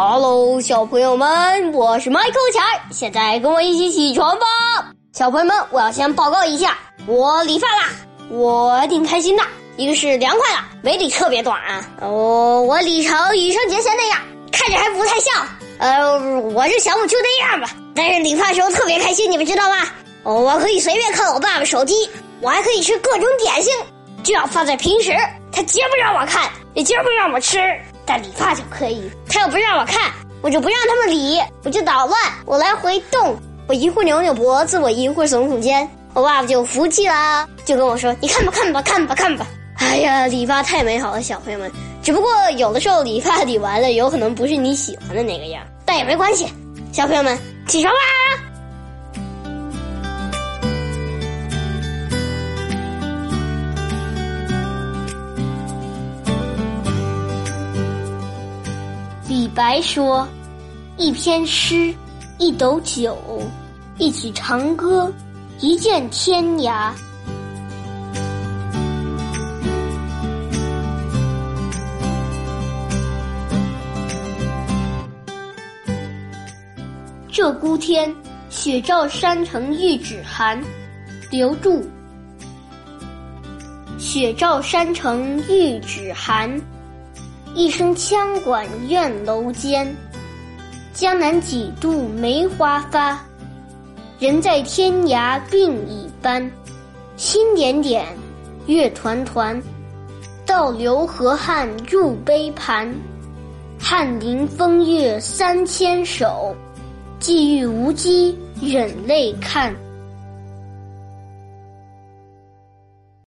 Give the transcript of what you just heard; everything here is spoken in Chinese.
哈喽，小朋友们，我是Michael钱儿，现在跟我一起起床吧。小朋友们，我要先报告一下，我理发啦，我挺开心的，一个是凉快了，没理特别短，我理成羽生结弦那样，看着还不太像，我是想我就那样吧，但是理发时候特别开心，你们知道吗？我可以随便看我爸爸手机，我还可以吃各种点心，只要放在平时，他绝不让我看，也绝不让我吃，但理发就可以，他要不让我看，我就不让他们理，我就捣乱，我来回动，我一会儿扭扭脖子，我一会儿耸耸肩，我爸爸就服气啦，就跟我说：“你看吧，看吧，看吧，看吧。”哎呀，理发太美好了，小朋友们。只不过有的时候理发理完了，有可能不是你喜欢的那个样，但也没关系。小朋友们，起床吧！李白说：“一篇诗，一斗酒，一曲长歌，一剑天涯。”鹧鸪天，雪照山城欲指寒。刘著。雪照山城欲指寒，一声羌管怨楼间。江南几度梅花发，人在天涯鬓已斑。星点点，月团团，倒流河汉入杯盘。翰林风月三千首，际遇无机忍泪看。